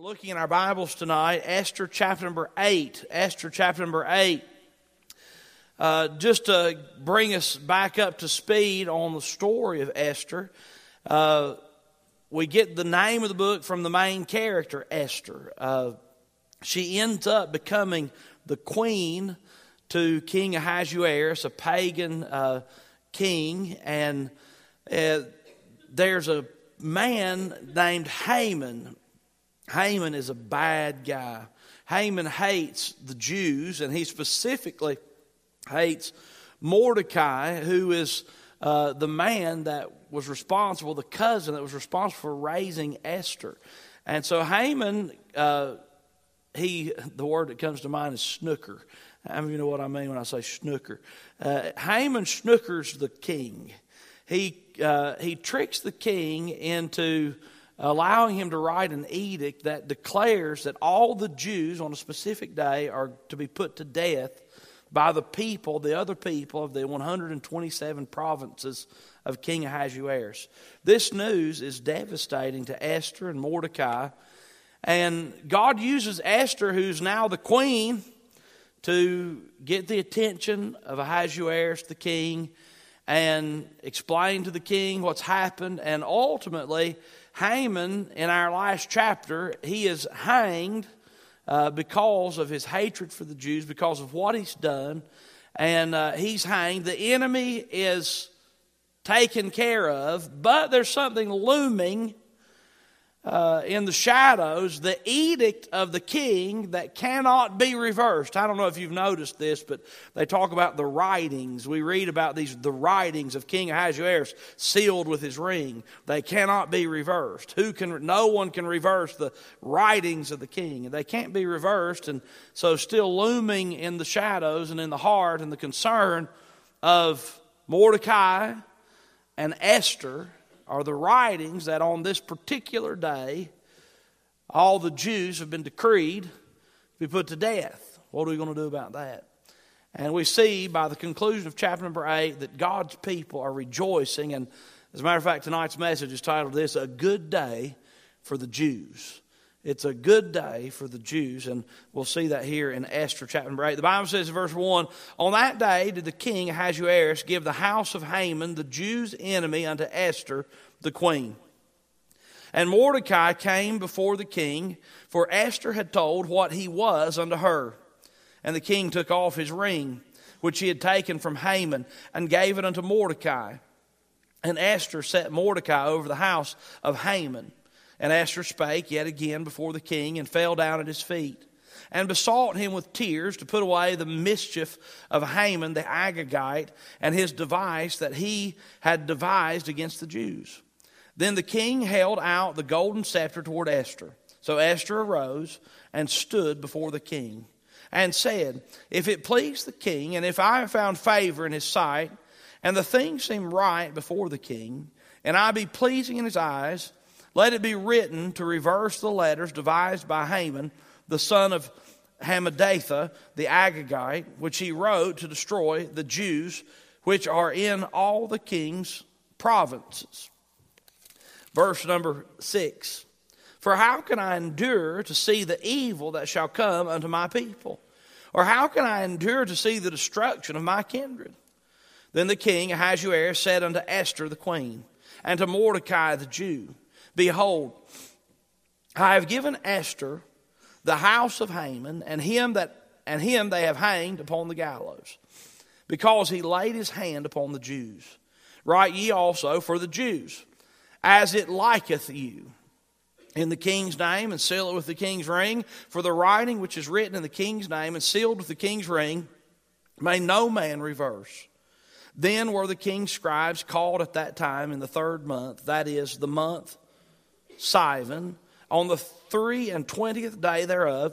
We're looking in our Bibles tonight, Esther chapter number 8. Esther chapter number 8. Just to bring us back up to speed on the story of Esther, we get the name of the book from the main character, Esther. She ends up becoming the queen to King Ahasuerus, a pagan king, and there's a man named Haman. Haman is a bad guy. Haman hates the Jews, and he specifically hates Mordecai, who is the man that was responsible, the cousin that was responsible for raising Esther. And so Haman, the word that comes to mind is snooker. How many of you know what I mean when I say snooker? Haman snookers the king. He tricks the king into allowing him to write an edict that declares that all the Jews on a specific day are to be put to death by the people, the other people of the 127 provinces of King Ahasuerus. This news is devastating to Esther and Mordecai. And God uses Esther, who's now the queen, to get the attention of Ahasuerus, the king, and explain to the king what's happened. And ultimately, Haman, in our last chapter, he is hanged because of his hatred for the Jews, because of what he's done. And he's hanged. The enemy is taken care of, but there's something looming in the shadows, the edict of the king that cannot be reversed. I don't know if you've noticed this, but they talk about the writings. We read about the writings of King Ahasuerus sealed with his ring. They cannot be reversed. No one can reverse the writings of the king. They can't be reversed, and so still looming in the shadows and in the heart and the concern of Mordecai and Esther are the writings that on this particular day, all the Jews have been decreed to be put to death. What are we going to do about that? And we see by the conclusion of chapter number 8 that God's people are rejoicing. And as a matter of fact, tonight's message is titled this, A Good Day for the Jews. It's a good day for the Jews, and we'll see that here in Esther chapter number 8. The Bible says in verse 1, On that day did the king Ahasuerus give the house of Haman, the Jews' enemy, unto Esther, the queen. And Mordecai came before the king, for Esther had told what he was unto her. And the king took off his ring, which he had taken from Haman, and gave it unto Mordecai. And Esther set Mordecai over the house of Haman. And Esther spake yet again before the king, and fell down at his feet, and besought him with tears to put away the mischief of Haman the Agagite, and his device that he had devised against the Jews. Then the king held out the golden scepter toward Esther. So Esther arose and stood before the king, and said, If it please the king, and if I have found favor in his sight, and the thing seem right before the king, and I be pleasing in his eyes, let it be written to reverse the letters devised by Haman, the son of Hammedatha, the Agagite, which he wrote to destroy the Jews, which are in all the king's provinces. Verse number 6. For how can I endure to see the evil that shall come unto my people? Or how can I endure to see the destruction of my kindred? Then the king Ahasuerus said unto Esther the queen, and to Mordecai the Jew, Behold, I have given Esther the house of Haman, and him they have hanged upon the gallows, because he laid his hand upon the Jews. Write ye also for the Jews, as it liketh you, in the king's name, and seal it with the king's ring. For the writing which is written in the king's name and sealed with the king's ring, may no man reverse. Then were the king's scribes called at that time in the third month, that is, the month Sivan, on the 23rd day thereof,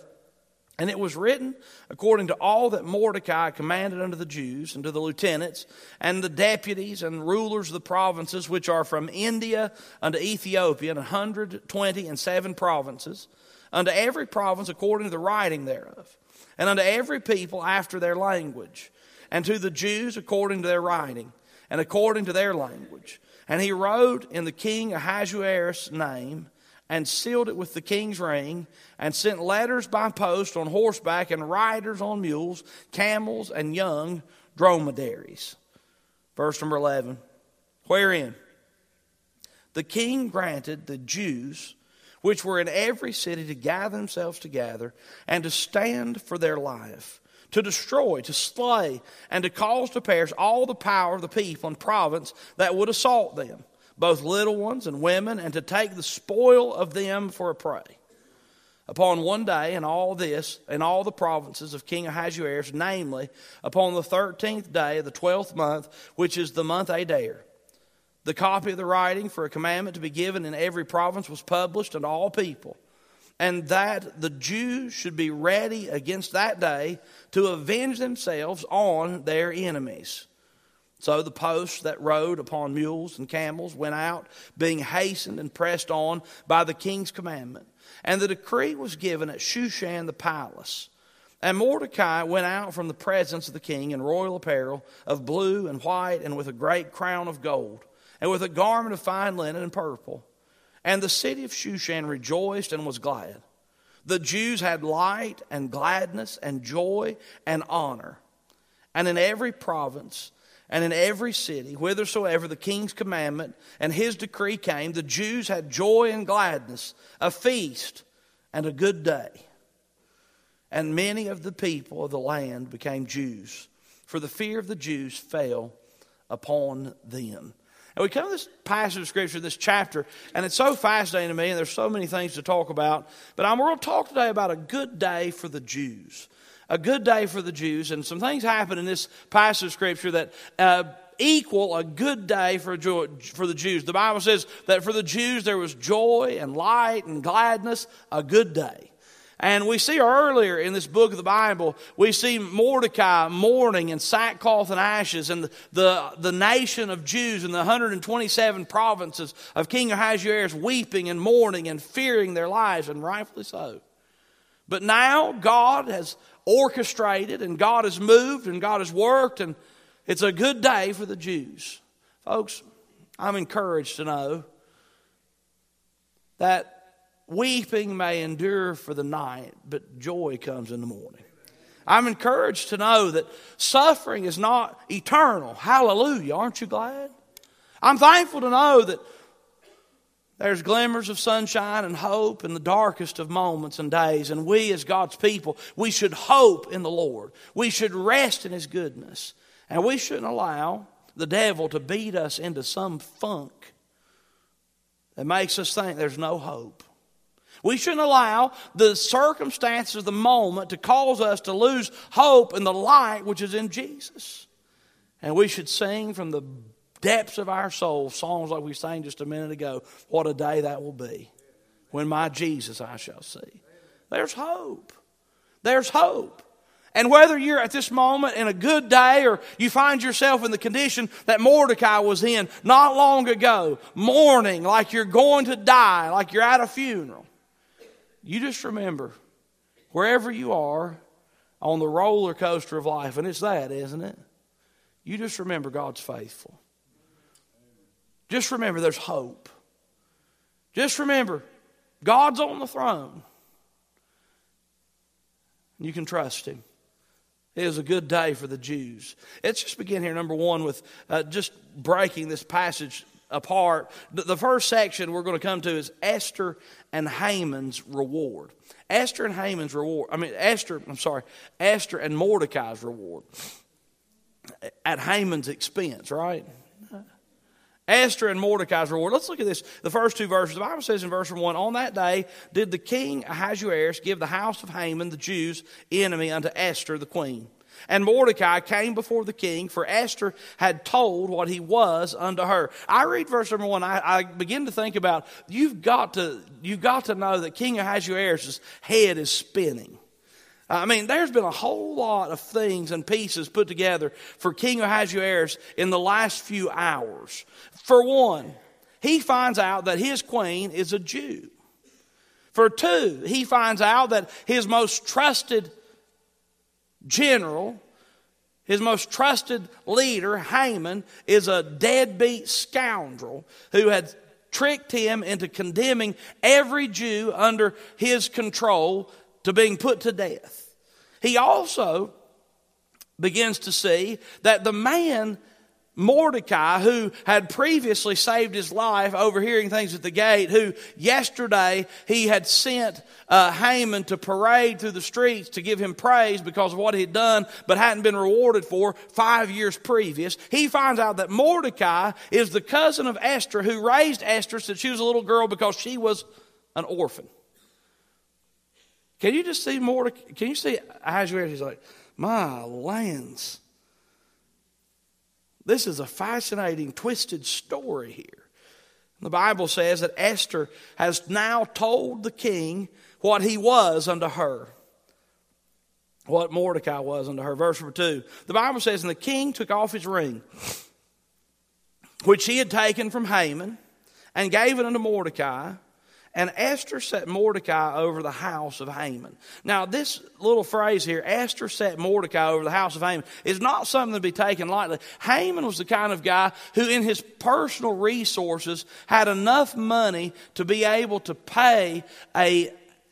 and it was written according to all that Mordecai commanded unto the Jews, and to the lieutenants, and the deputies, and rulers of the provinces, which are from India unto Ethiopia, and 127 provinces, unto every province according to the writing thereof, and unto every people after their language, and to the Jews according to their writing, and according to their language. And he wrote in the king Ahasuerus' name, and sealed it with the king's ring, and sent letters by post on horseback and riders on mules, camels, and young dromedaries. Verse number 11. Wherein the king granted the Jews, which were in every city, to gather themselves together and to stand for their life, to destroy, to slay, and to cause to perish all the power of the people and province that would assault them, both little ones and women, and to take the spoil of them for a prey. Upon one day, and all this, in all the provinces of King Ahasuerus, namely, upon the 13th day of the 12th month, which is the month Adar. The copy of the writing for a commandment to be given in every province was published unto all people, and that the Jews should be ready against that day to avenge themselves on their enemies. So the posts that rode upon mules and camels went out, being hastened and pressed on by the king's commandment. And the decree was given at Shushan the palace. And Mordecai went out from the presence of the king in royal apparel of blue and white, and with a great crown of gold, and with a garment of fine linen and purple. And the city of Shushan rejoiced and was glad. The Jews had light and gladness and joy and honor. And in every province and in every city, whithersoever the king's commandment and his decree came, the Jews had joy and gladness, a feast and a good day. And many of the people of the land became Jews, for the fear of the Jews fell upon them. And we come to this passage of Scripture, this chapter, and it's so fascinating to me, and there's so many things to talk about. But I'm going to talk today about a good day for the Jews. A good day for the Jews, and some things happen in this passage of Scripture that equal a good day for the Jews. The Bible says that for the Jews there was joy and light and gladness, a good day. And we see earlier in this book of the Bible, we see Mordecai mourning in sackcloth and ashes, and the nation of Jews in the 127 provinces of King Ahasuerus weeping and mourning and fearing their lives, and rightfully so. But now God has orchestrated, and God has moved, and God has worked, and it's a good day for the Jews. Folks, I'm encouraged to know that weeping may endure for the night, but joy comes in the morning. I'm encouraged to know that suffering is not eternal. Hallelujah. Aren't you glad? I'm thankful to know that there's glimmers of sunshine and hope in the darkest of moments and days. And we as God's people, we should hope in the Lord. We should rest in His goodness. And we shouldn't allow the devil to beat us into some funk that makes us think there's no hope. We shouldn't allow the circumstances of the moment to cause us to lose hope in the light which is in Jesus. And we should sing from the depths of our soul songs like we sang just a minute ago. What a day that will be when my Jesus I shall see. There's hope. There's hope. And whether you're at this moment in a good day or you find yourself in the condition that Mordecai was in not long ago, mourning like you're going to die, like you're at a funeral, you just remember, wherever you are on the roller coaster of life, and it's that, isn't it? You just remember God's faithful. Just remember there's hope. Just remember God's on the throne. You can trust Him. It is a good day for the Jews. Let's just begin here, number one, with just breaking this passage apart. The first section we're going to come to is Esther and Haman's reward. Esther and Mordecai's reward at Haman's expense, right? Esther and Mordecai's reward. Let's look at this, the first two verses. The Bible says in verse 1, on that day did the king Ahasuerus give the house of Haman, the Jews' enemy, unto Esther the queen. And Mordecai came before the king, for Esther had told what he was unto her. I read verse number 1. I begin to think about, you've got to know that King Ahasuerus' head is spinning. I mean, there's been a whole lot of things and pieces put together for King Ahasuerus in the last few hours. For one, he finds out that his queen is a Jew. For two, he finds out that his most trusted general, his most trusted leader, Haman, is a deadbeat scoundrel who had tricked him into condemning every Jew under his control to being put to death. He also begins to see that the man, Mordecai, who had previously saved his life overhearing things at the gate, who yesterday he had sent Haman to parade through the streets to give him praise because of what he had done but hadn't been rewarded for 5 years previous. He finds out that Mordecai is the cousin of Esther, who raised Esther since she was a little girl because she was an orphan. Can you just see Mordecai? Can you see Ahasuerus? He's like, my lands. This is a fascinating, twisted story here. The Bible says that Esther has now told the king what he was unto her, what Mordecai was unto her. Verse number 2. The Bible says, and the king took off his ring, which he had taken from Haman, and gave it unto Mordecai. And Esther set Mordecai over the house of Haman. Now, this little phrase here, Esther set Mordecai over the house of Haman, is not something to be taken lightly. Haman was the kind of guy who, in his personal resources, had enough money to be able to pay a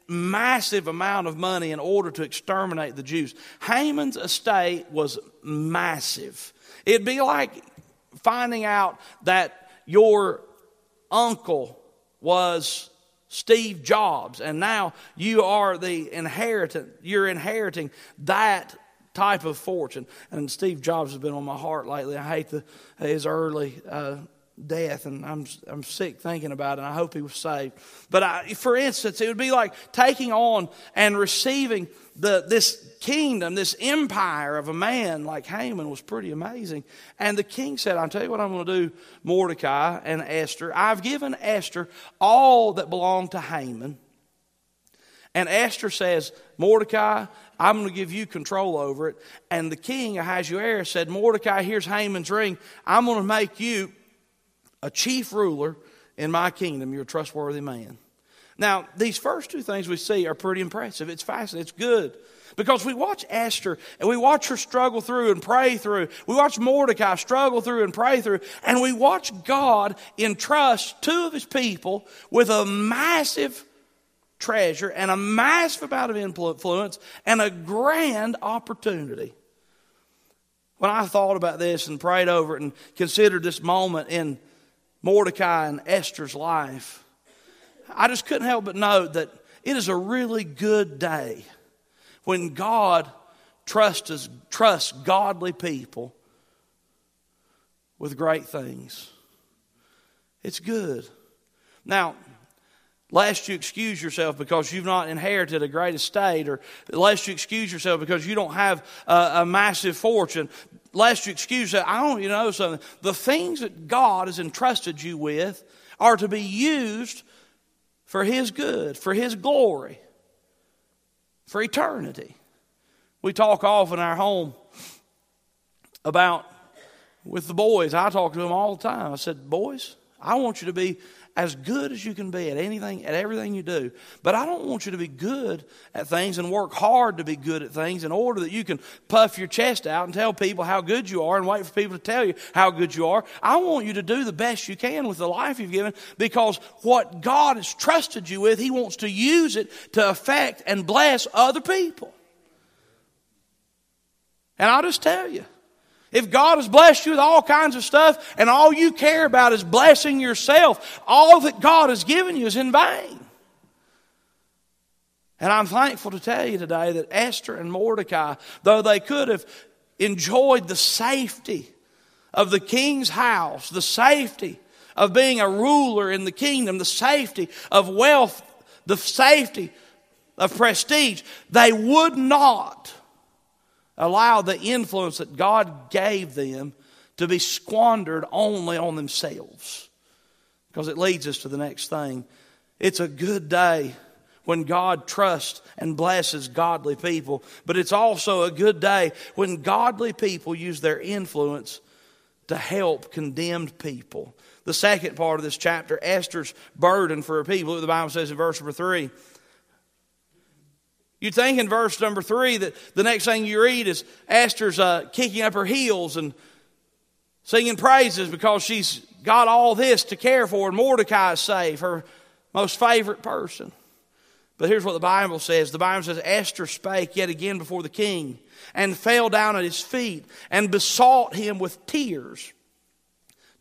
massive amount of money in order to exterminate the Jews. Haman's estate was massive. It'd be like finding out that your uncle was Steve Jobs, and now you are the inheritant. You're inheriting that type of fortune. And Steve Jobs has been on my heart lately. I hate his early death, and I'm sick thinking about it. And I hope he was saved. But for instance, it would be like taking on and receiving this kingdom, this empire of a man like Haman was pretty amazing. And the king said, I'll tell you what I'm going to do, Mordecai and Esther. I've given Esther all that belonged to Haman. And Esther says, Mordecai, I'm going to give you control over it. And the king, Ahasuerus, said, Mordecai, here's Haman's ring. I'm going to make you a chief ruler in my kingdom. You're a trustworthy man. Now, these first two things we see are pretty impressive. It's fascinating. It's good. Because we watch Esther, and we watch her struggle through and pray through. We watch Mordecai struggle through and pray through. And we watch God entrust two of his people with a massive treasure and a massive amount of influence and a grand opportunity. When I thought about this and prayed over it and considered this moment in Mordecai and Esther's life, I just couldn't help but note that it is a really good day when God trusts godly people with great things. It's good. Now, lest you excuse yourself because you've not inherited a great estate, or lest you excuse yourself because you don't have a massive fortune, lest you excuse yourself, I want you to know something. The things that God has entrusted you with are to be used for his good, for his glory, for eternity. We talk often in our home about, with the boys, I talk to them all the time. I said, boys, I want you to be as good as you can be at anything, at everything you do. But I don't want you to be good at things and work hard to be good at things in order that you can puff your chest out and tell people how good you are and wait for people to tell you how good you are. I want you to do the best you can with the life you've given, because what God has trusted you with, he wants to use it to affect and bless other people. And I'll just tell you, if God has blessed you with all kinds of stuff and all you care about is blessing yourself, all that God has given you is in vain. And I'm thankful to tell you today that Esther and Mordecai, though they could have enjoyed the safety of the king's house, the safety of being a ruler in the kingdom, the safety of wealth, the safety of prestige, they would not allow the influence that God gave them to be squandered only on themselves. Because it leads us to the next thing. It's a good day when God trusts and blesses godly people. But it's also a good day when godly people use their influence to help condemned people. The second part of this chapter, Esther's burden for her people, the Bible says in verse number 3. You'd think in verse number 3 that the next thing you read is Esther's kicking up her heels and singing praises because she's got all this to care for, and Mordecai is safe, her most favorite person. But here's what the Bible says. The Bible says, Esther spake yet again before the king, and fell down at his feet, and besought him with tears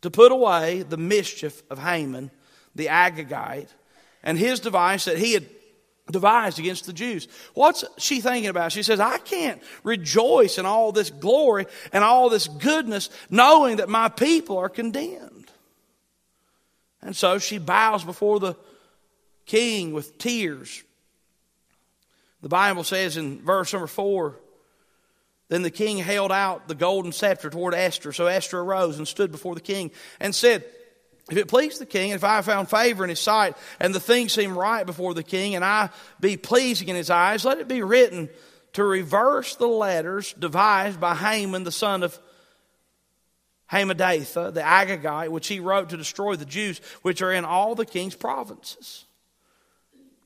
to put away the mischief of Haman, the Agagite, and his device that he had devised against the Jews. What's she thinking about? She says, I can't rejoice in all this glory and all this goodness knowing that my people are condemned. And so she bows before the king with tears. The Bible says in verse number 4, then the king held out the golden scepter toward Esther. So Esther arose and stood before the king and said, if it please the king, if I have found favor in his sight, and the thing seem right before the king, and I be pleasing in his eyes, let it be written to reverse the letters devised by Haman, the son of Hammedatha, the Agagite, which he wrote to destroy the Jews, which are in all the king's provinces.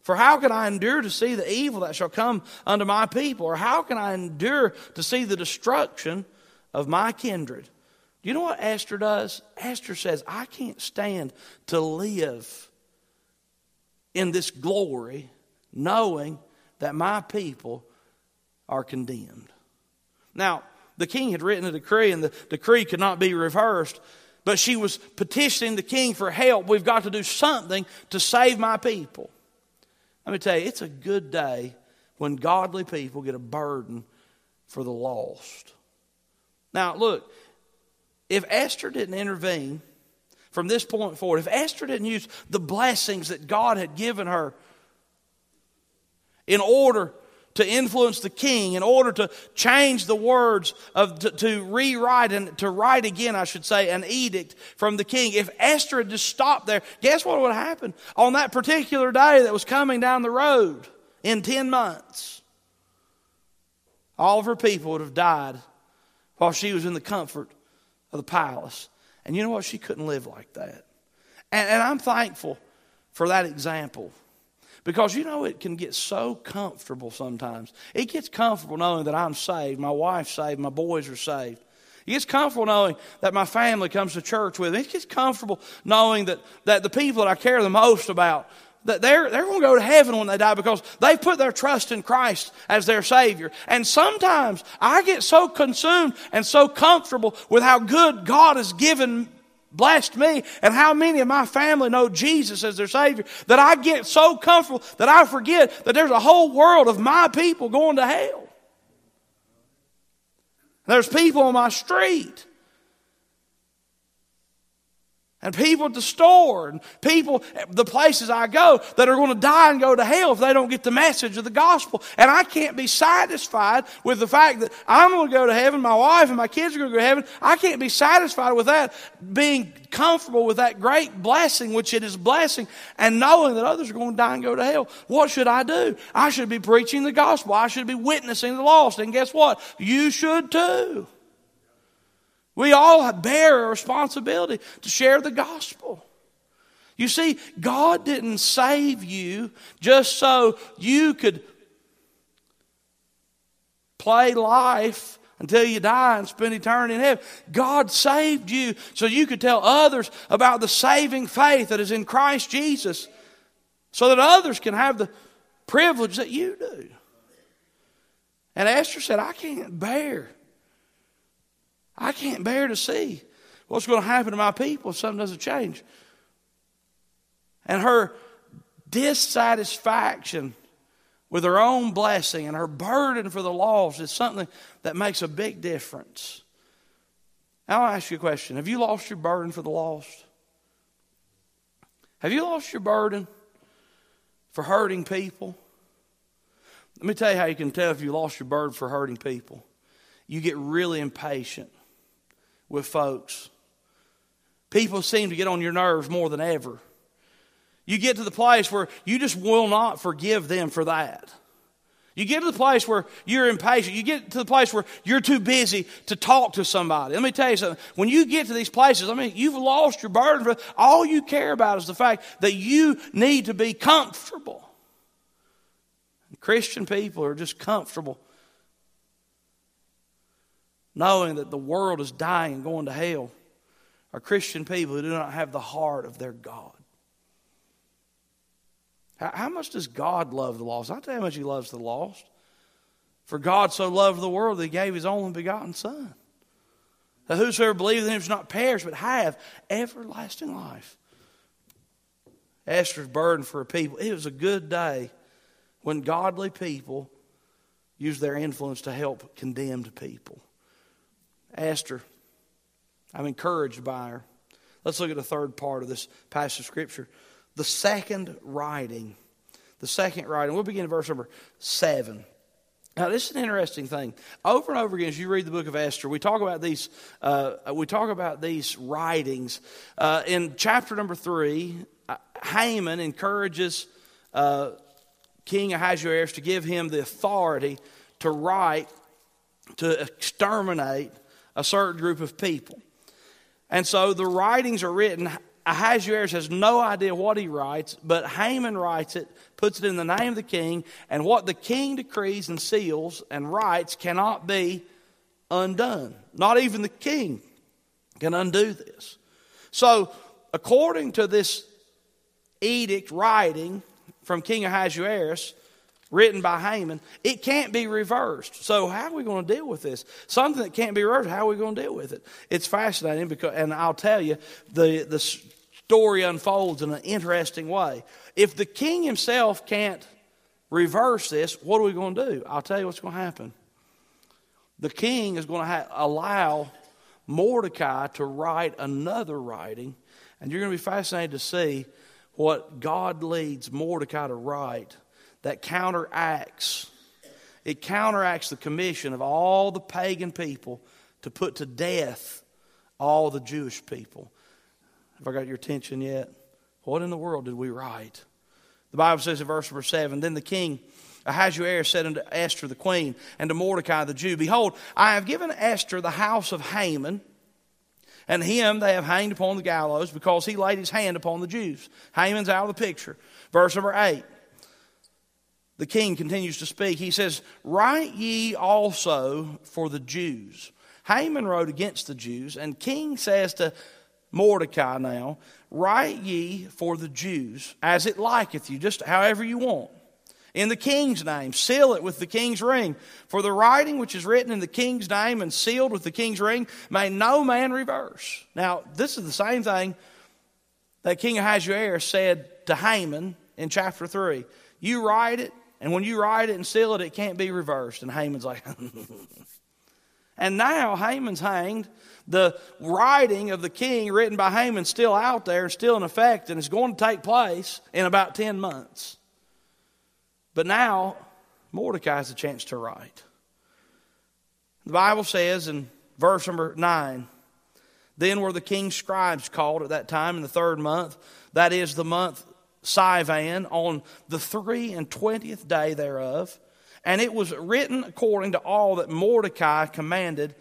For how can I endure to see the evil that shall come unto my people? Or how can I endure to see the destruction of my kindred? Do you know what Esther does? Esther says, I can't stand to live in this glory knowing that my people are condemned. Now, the king had written a decree, and the decree could not be reversed, but she was petitioning the king for help. We've got to do something to save my people. Let me tell you, it's a good day when godly people get a burden for the lost. Now, look, if Esther didn't intervene from this point forward, if Esther didn't use the blessings that God had given her in order to influence the king, in order to change the words, to rewrite and to write again, I should say, an edict from the king. If Esther had just stopped there, guess what would happen? On that particular day that was coming down the road in 10 months, all of her people would have died while she was in the comfort of the palace. And you know what? She couldn't live like that. And I'm thankful for that example, because you know it can get so comfortable sometimes. It gets comfortable knowing that I'm saved, my wife's saved, my boys are saved. It gets comfortable knowing that my family comes to church with me. It gets comfortable knowing that the people that I care the most about, that they're going to go to heaven when they die because they've put their trust in Christ as their Savior. And sometimes I get so consumed and so comfortable with how good God has blessed me, and how many of my family know Jesus as their Savior, that I get so comfortable that I forget that there's a whole world of my people going to hell. There's people on my street, and people at the store, and people at the places I go that are going to die and go to hell if they don't get the message of the gospel. And I can't be satisfied with the fact that I'm going to go to heaven, my wife and my kids are going to go to heaven. I can't be satisfied with that, being comfortable with that great blessing, which it is blessing, and knowing that others are going to die and go to hell. What should I do? I should be preaching the gospel. I should be witnessing the lost. And guess what? You should too. We all bear a responsibility to share the gospel. You see, God didn't save you just so you could play life until you die and spend eternity in heaven. God saved you so you could tell others about the saving faith that is in Christ Jesus, so that others can have the privilege that you do. And Esther said, I can't bear to see what's going to happen to my people if something doesn't change. And her dissatisfaction with her own blessing and her burden for the lost is something that makes a big difference. Now, I'll ask you a question. Have you lost your burden for the lost? Have you lost your burden for hurting people? Let me tell you how you can tell if you lost your burden for hurting people. You get really impatient with folks. People seem to get on your nerves more than ever. You get to the place where you just will not forgive them for that. You get to the place where you're impatient. You get to the place where you're too busy to talk to somebody. Let me tell you something. When you get to these places, you've lost your burden. All you care about is the fact that you need to be comfortable. And Christian people are just comfortable, knowing that the world is dying and going to hell. are Christian people who do not have the heart of their God. How much does God love the lost? I'll tell you how much He loves the lost. For God so loved the world that He gave His only begotten Son, that whosoever believeth in Him should not perish, but have everlasting life. Esther's burden for her people. It was a good day when godly people used their influence to help condemned people. Esther, I'm encouraged by her. Let's look at the third part of this passage of Scripture. The second writing. We'll begin in verse number 7. Now, this is an interesting thing. Over and over again, as you read the book of Esther, we talk about these. Writings in chapter number 3. Haman encourages King Ahasuerus to give him the authority to write to exterminate a certain group of people, and so the writings are written. Ahasuerus has no idea what he writes, but Haman writes it, puts it in the name of the king, and what the king decrees and seals and writes cannot be undone. Not even the king can undo this. So, according to this edict writing from King Ahasuerus, written by Haman, it can't be reversed. So how are we going to deal with this? Something that can't be reversed, how are we going to deal with it? It's fascinating, because, and I'll tell you, the story unfolds in an interesting way. If the king himself can't reverse this, what are we going to do? I'll tell you what's going to happen. The king is going to allow Mordecai to write another writing, and you're going to be fascinated to see what God leads Mordecai to write that counteracts the commission of all the pagan people to put to death all the Jewish people. Have I got your attention yet? What in the world did we write? The Bible says in verse number 7, Then the king Ahasuerus said unto Esther the queen and to Mordecai the Jew, Behold, I have given Esther the house of Haman, and him they have hanged upon the gallows, because he laid his hand upon the Jews. Haman's out of the picture. Verse number 8. The king continues to speak. He says, Write ye also for the Jews. Haman wrote against the Jews, and king says to Mordecai now, Write ye for the Jews as it liketh you, just however you want. In the king's name, seal it with the king's ring. For the writing which is written in the king's name and sealed with the king's ring may no man reverse. Now, this is the same thing that King Ahasuerus said to Haman in chapter 3. You write it, and when you write it and seal it, it can't be reversed. And Haman's like, and now Haman's hanged. The writing of the king written by Haman's still out there, still in effect, and it's going to take place in about 10 months. But now Mordecai has a chance to write. The Bible says in verse number 9, Then were the king's scribes called at that time in the 3rd month, that is the month Sivan, on the 23rd day thereof, and it was written according to all that Mordecai commanded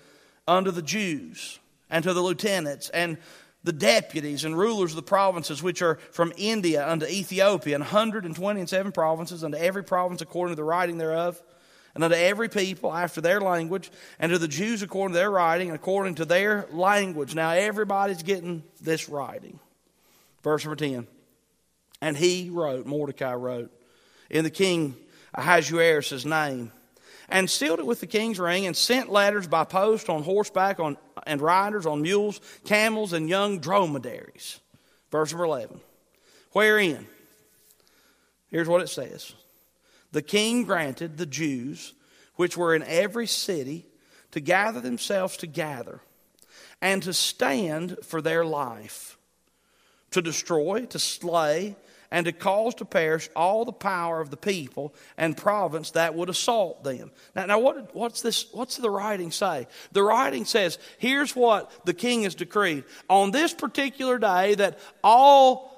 unto the Jews, and to the lieutenants, and the deputies, and rulers of the provinces which are from India unto Ethiopia, and 127 provinces, unto every province according to the writing thereof, and unto every people after their language, and to the Jews according to their writing, and according to their language. Now everybody's getting this writing. Verse number 10. And Mordecai wrote, in the king Ahasuerus' name, and sealed it with the king's ring, and sent letters by post on horseback and riders on mules, camels, and young dromedaries. Verse number 11. Wherein, here's what it says, the king granted the Jews, which were in every city, to gather themselves together, and to stand for their life, to destroy, to slay, and to cause to perish all the power of the people and province that would assault them. Now what's this? What's the writing say? The writing says, here's what the king has decreed. On this particular day that all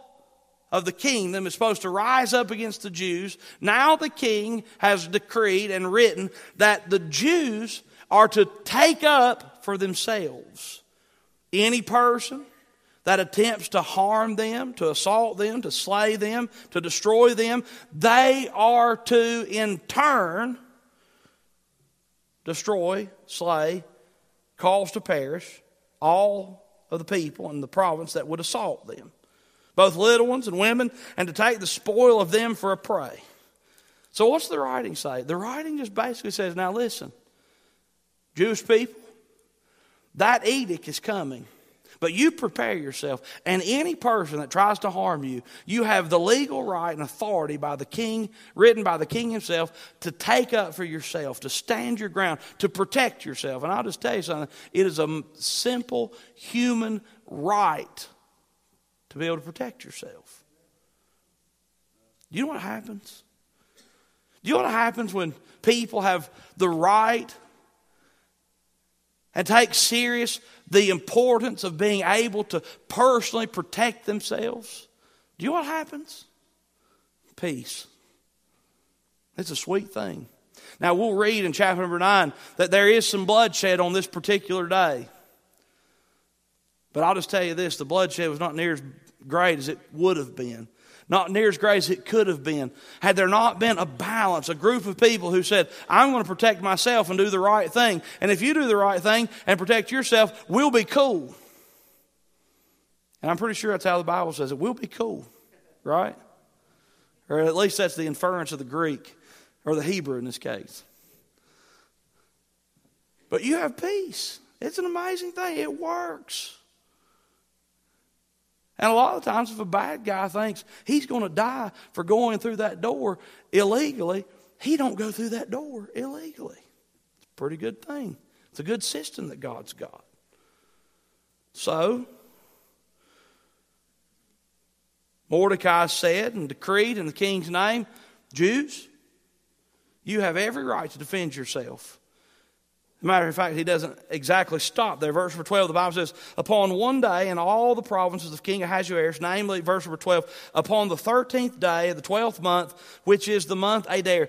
of the kingdom is supposed to rise up against the Jews, now the king has decreed and written that the Jews are to take up for themselves any person that attempts to harm them, to assault them, to slay them, to destroy them. They are to, in turn, destroy, slay, cause to perish all of the people in the province that would assault them, both little ones and women, and to take the spoil of them for a prey. So what's the writing say? The writing just basically says, now listen, Jewish people, that edict is coming, but you prepare yourself, and any person that tries to harm you, you have the legal right and authority by the king, written by the king himself, to take up for yourself, to stand your ground, to protect yourself. And I'll just tell you something, it is a simple human right to be able to protect yourself. Do you know what happens? Do you know what happens when people have the right and take serious the importance of being able to personally protect themselves? Do you know what happens? Peace. It's a sweet thing. Now we'll read in chapter number 9 that there is some bloodshed on this particular day. But I'll just tell you this, the bloodshed was not near as great as it would have been. Not near as great as it could have been had there not been a balance, a group of people who said, I'm going to protect myself and do the right thing. And if you do the right thing and protect yourself, we'll be cool. And I'm pretty sure that's how the Bible says it. We'll be cool, right? Or at least that's the inference of the Greek or the Hebrew in this case. But you have peace. It's an amazing thing. It works. And a lot of times if a bad guy thinks he's going to die for going through that door illegally, he don't go through that door illegally. It's a pretty good thing. It's a good system that God's got. So, Mordecai said and decreed in the king's name, Jews, you have every right to defend yourself. As a matter of fact, he doesn't exactly stop there. Verse 12, the Bible says, upon one day in all the provinces of King Ahasuerus, namely, verse 12, upon the 13th day of the 12th month, which is the month Adar.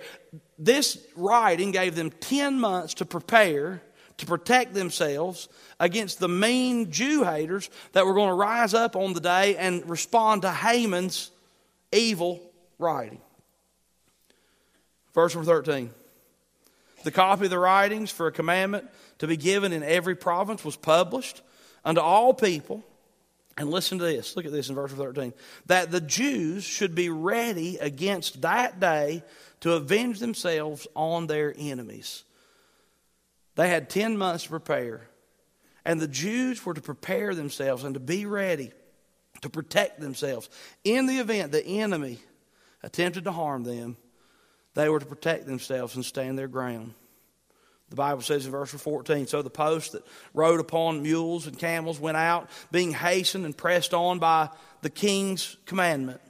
This writing gave them 10 months to prepare, to protect themselves against the mean Jew haters that were going to rise up on the day and respond to Haman's evil writing. Verse 13. The copy of the writings for a commandment to be given in every province was published unto all people. And listen to this. Look at this in verse 13. That the Jews should be ready against that day to avenge themselves on their enemies. They had 10 months to prepare. And the Jews were to prepare themselves and to be ready to protect themselves. In the event the enemy attempted to harm them, they were to protect themselves and stand their ground. The Bible says in verse 14, so the post that rode upon mules and camels went out, being hastened and pressed on by the king's commandment.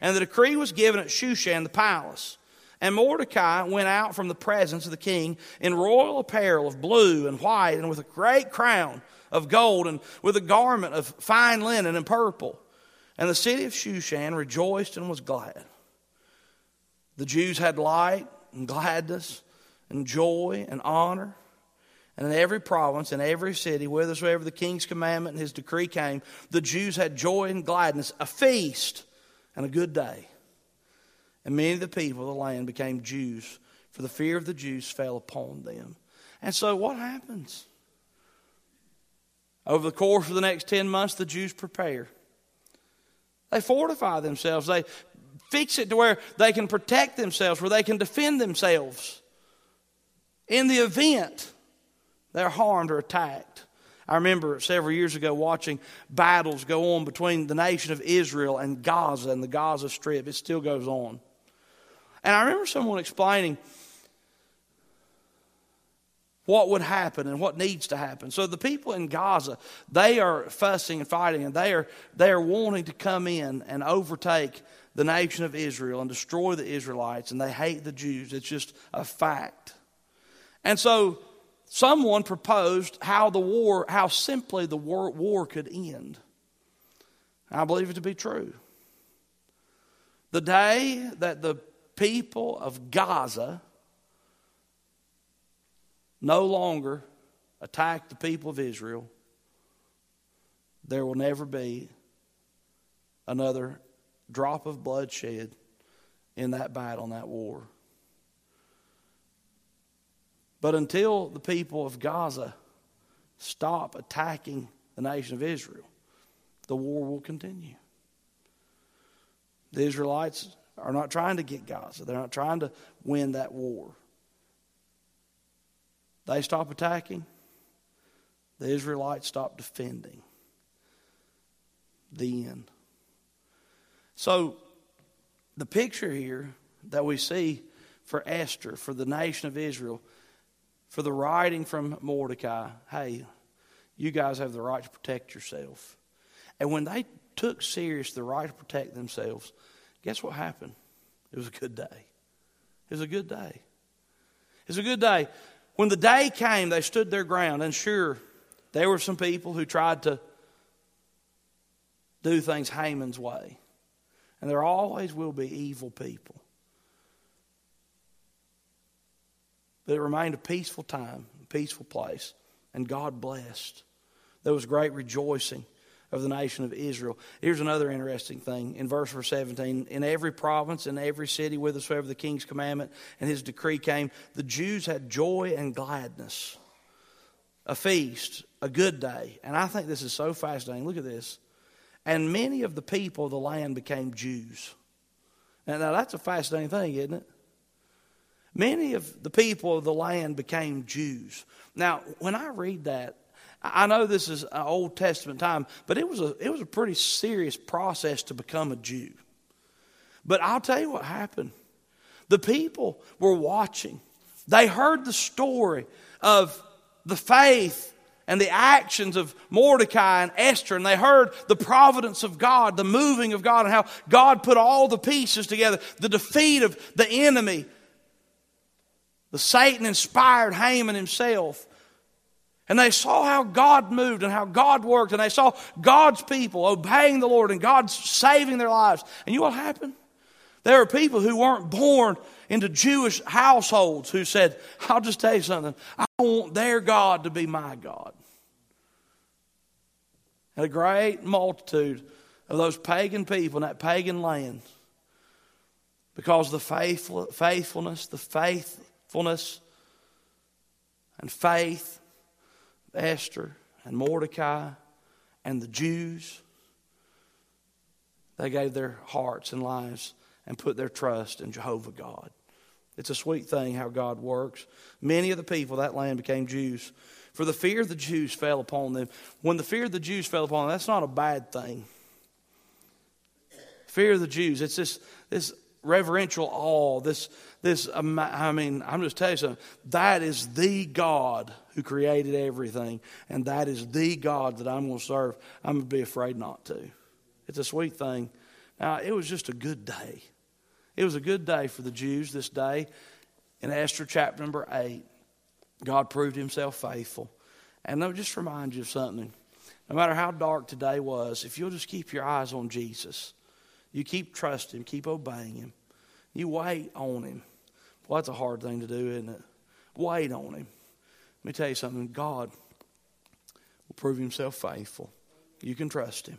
And the decree was given at Shushan the palace. And Mordecai went out from the presence of the king in royal apparel of blue and white, and with a great crown of gold, and with a garment of fine linen and purple. And the city of Shushan rejoiced and was glad. The Jews had light and gladness and joy and honor. And in every province, in every city, whithersoever the king's commandment and his decree came, the Jews had joy and gladness, a feast and a good day. And many of the people of the land became Jews, for the fear of the Jews fell upon them. And so what happens? Over the course of the next 10 months, the Jews prepare. They fortify themselves. They fix it to where they can protect themselves, where they can defend themselves in the event they're harmed or attacked. I remember several years ago watching battles go on between the nation of Israel and Gaza and the Gaza Strip. It still goes on. And I remember someone explaining what would happen and what needs to happen. So the people in Gaza, they are fussing and fighting, and they are wanting to come in and overtake the nation of Israel and destroy the Israelites, and they hate the Jews. It's just a fact. And so someone proposed how simply the war could end. I believe it to be true. The day that the people of Gaza no longer attack the people of Israel, there will never be another drop of bloodshed in that battle, in that war. But until the people of Gaza stop attacking the nation of Israel, the war will continue. The Israelites are not trying to get Gaza. They're not trying to win that war. They stop attacking. The Israelites stop defending. The end. So the picture here that we see for Esther, for the nation of Israel, for the writing from Mordecai, hey, you guys have the right to protect yourself. And when they took serious the right to protect themselves, guess what happened? It was a good day. It was a good day. It was a good day. When the day came, they stood their ground. And sure, there were some people who tried to do things Haman's way. And there always will be evil people. But it remained a peaceful time, a peaceful place. And God blessed. There was great rejoicing of the nation of Israel. Here's another interesting thing. In verse 17, in every province, in every city, whithersoever the king's commandment and his decree came, the Jews had joy and gladness, a feast, a good day. And I think this is so fascinating. Look at this. And many of the people of the land became Jews. Now that's a fascinating thing, isn't it? Many of the people of the land became Jews. Now, when I read that, I know this is an Old Testament time, but it was a pretty serious process to become a Jew. But I'll tell you what happened. The people were watching. They heard the story of the faith and the actions of Mordecai and Esther, and they heard the providence of God, the moving of God, and how God put all the pieces together, the defeat of the enemy, the Satan-inspired Haman himself. And they saw how God moved and how God worked. And they saw God's people obeying the Lord and God saving their lives. And you know what happened? There were people who weren't born into Jewish households who said, I'll just tell you something. I want their God to be my God. And a great multitude of those pagan people in that pagan land, because the faithfulness and faith, Esther and Mordecai and the Jews, they gave their hearts and lives and put their trust in Jehovah God. It's a sweet thing how God works. Many of the people of that land became Jews, for the fear of the Jews fell upon them. When the fear of the Jews fell upon them, that's not a bad thing. Fear of the Jews, it's this reverential awe, I'm just telling you something. That is the God who created everything, and that is the God that I'm going to serve. I'm going to be afraid not to. It's a sweet thing. Now, it was just a good day. It was a good day for the Jews this day. In Esther chapter number 8, God proved himself faithful. And I'll just remind you of something. No matter how dark today was, if you'll just keep your eyes on Jesus, you keep trusting, keep obeying him, you wait on him. Well, that's a hard thing to do, isn't it? Wait on him. Let me tell you something. God will prove himself faithful. You can trust him.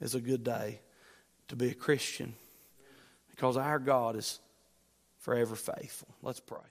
It's a good day to be a Christian because our God is forever faithful. Let's pray.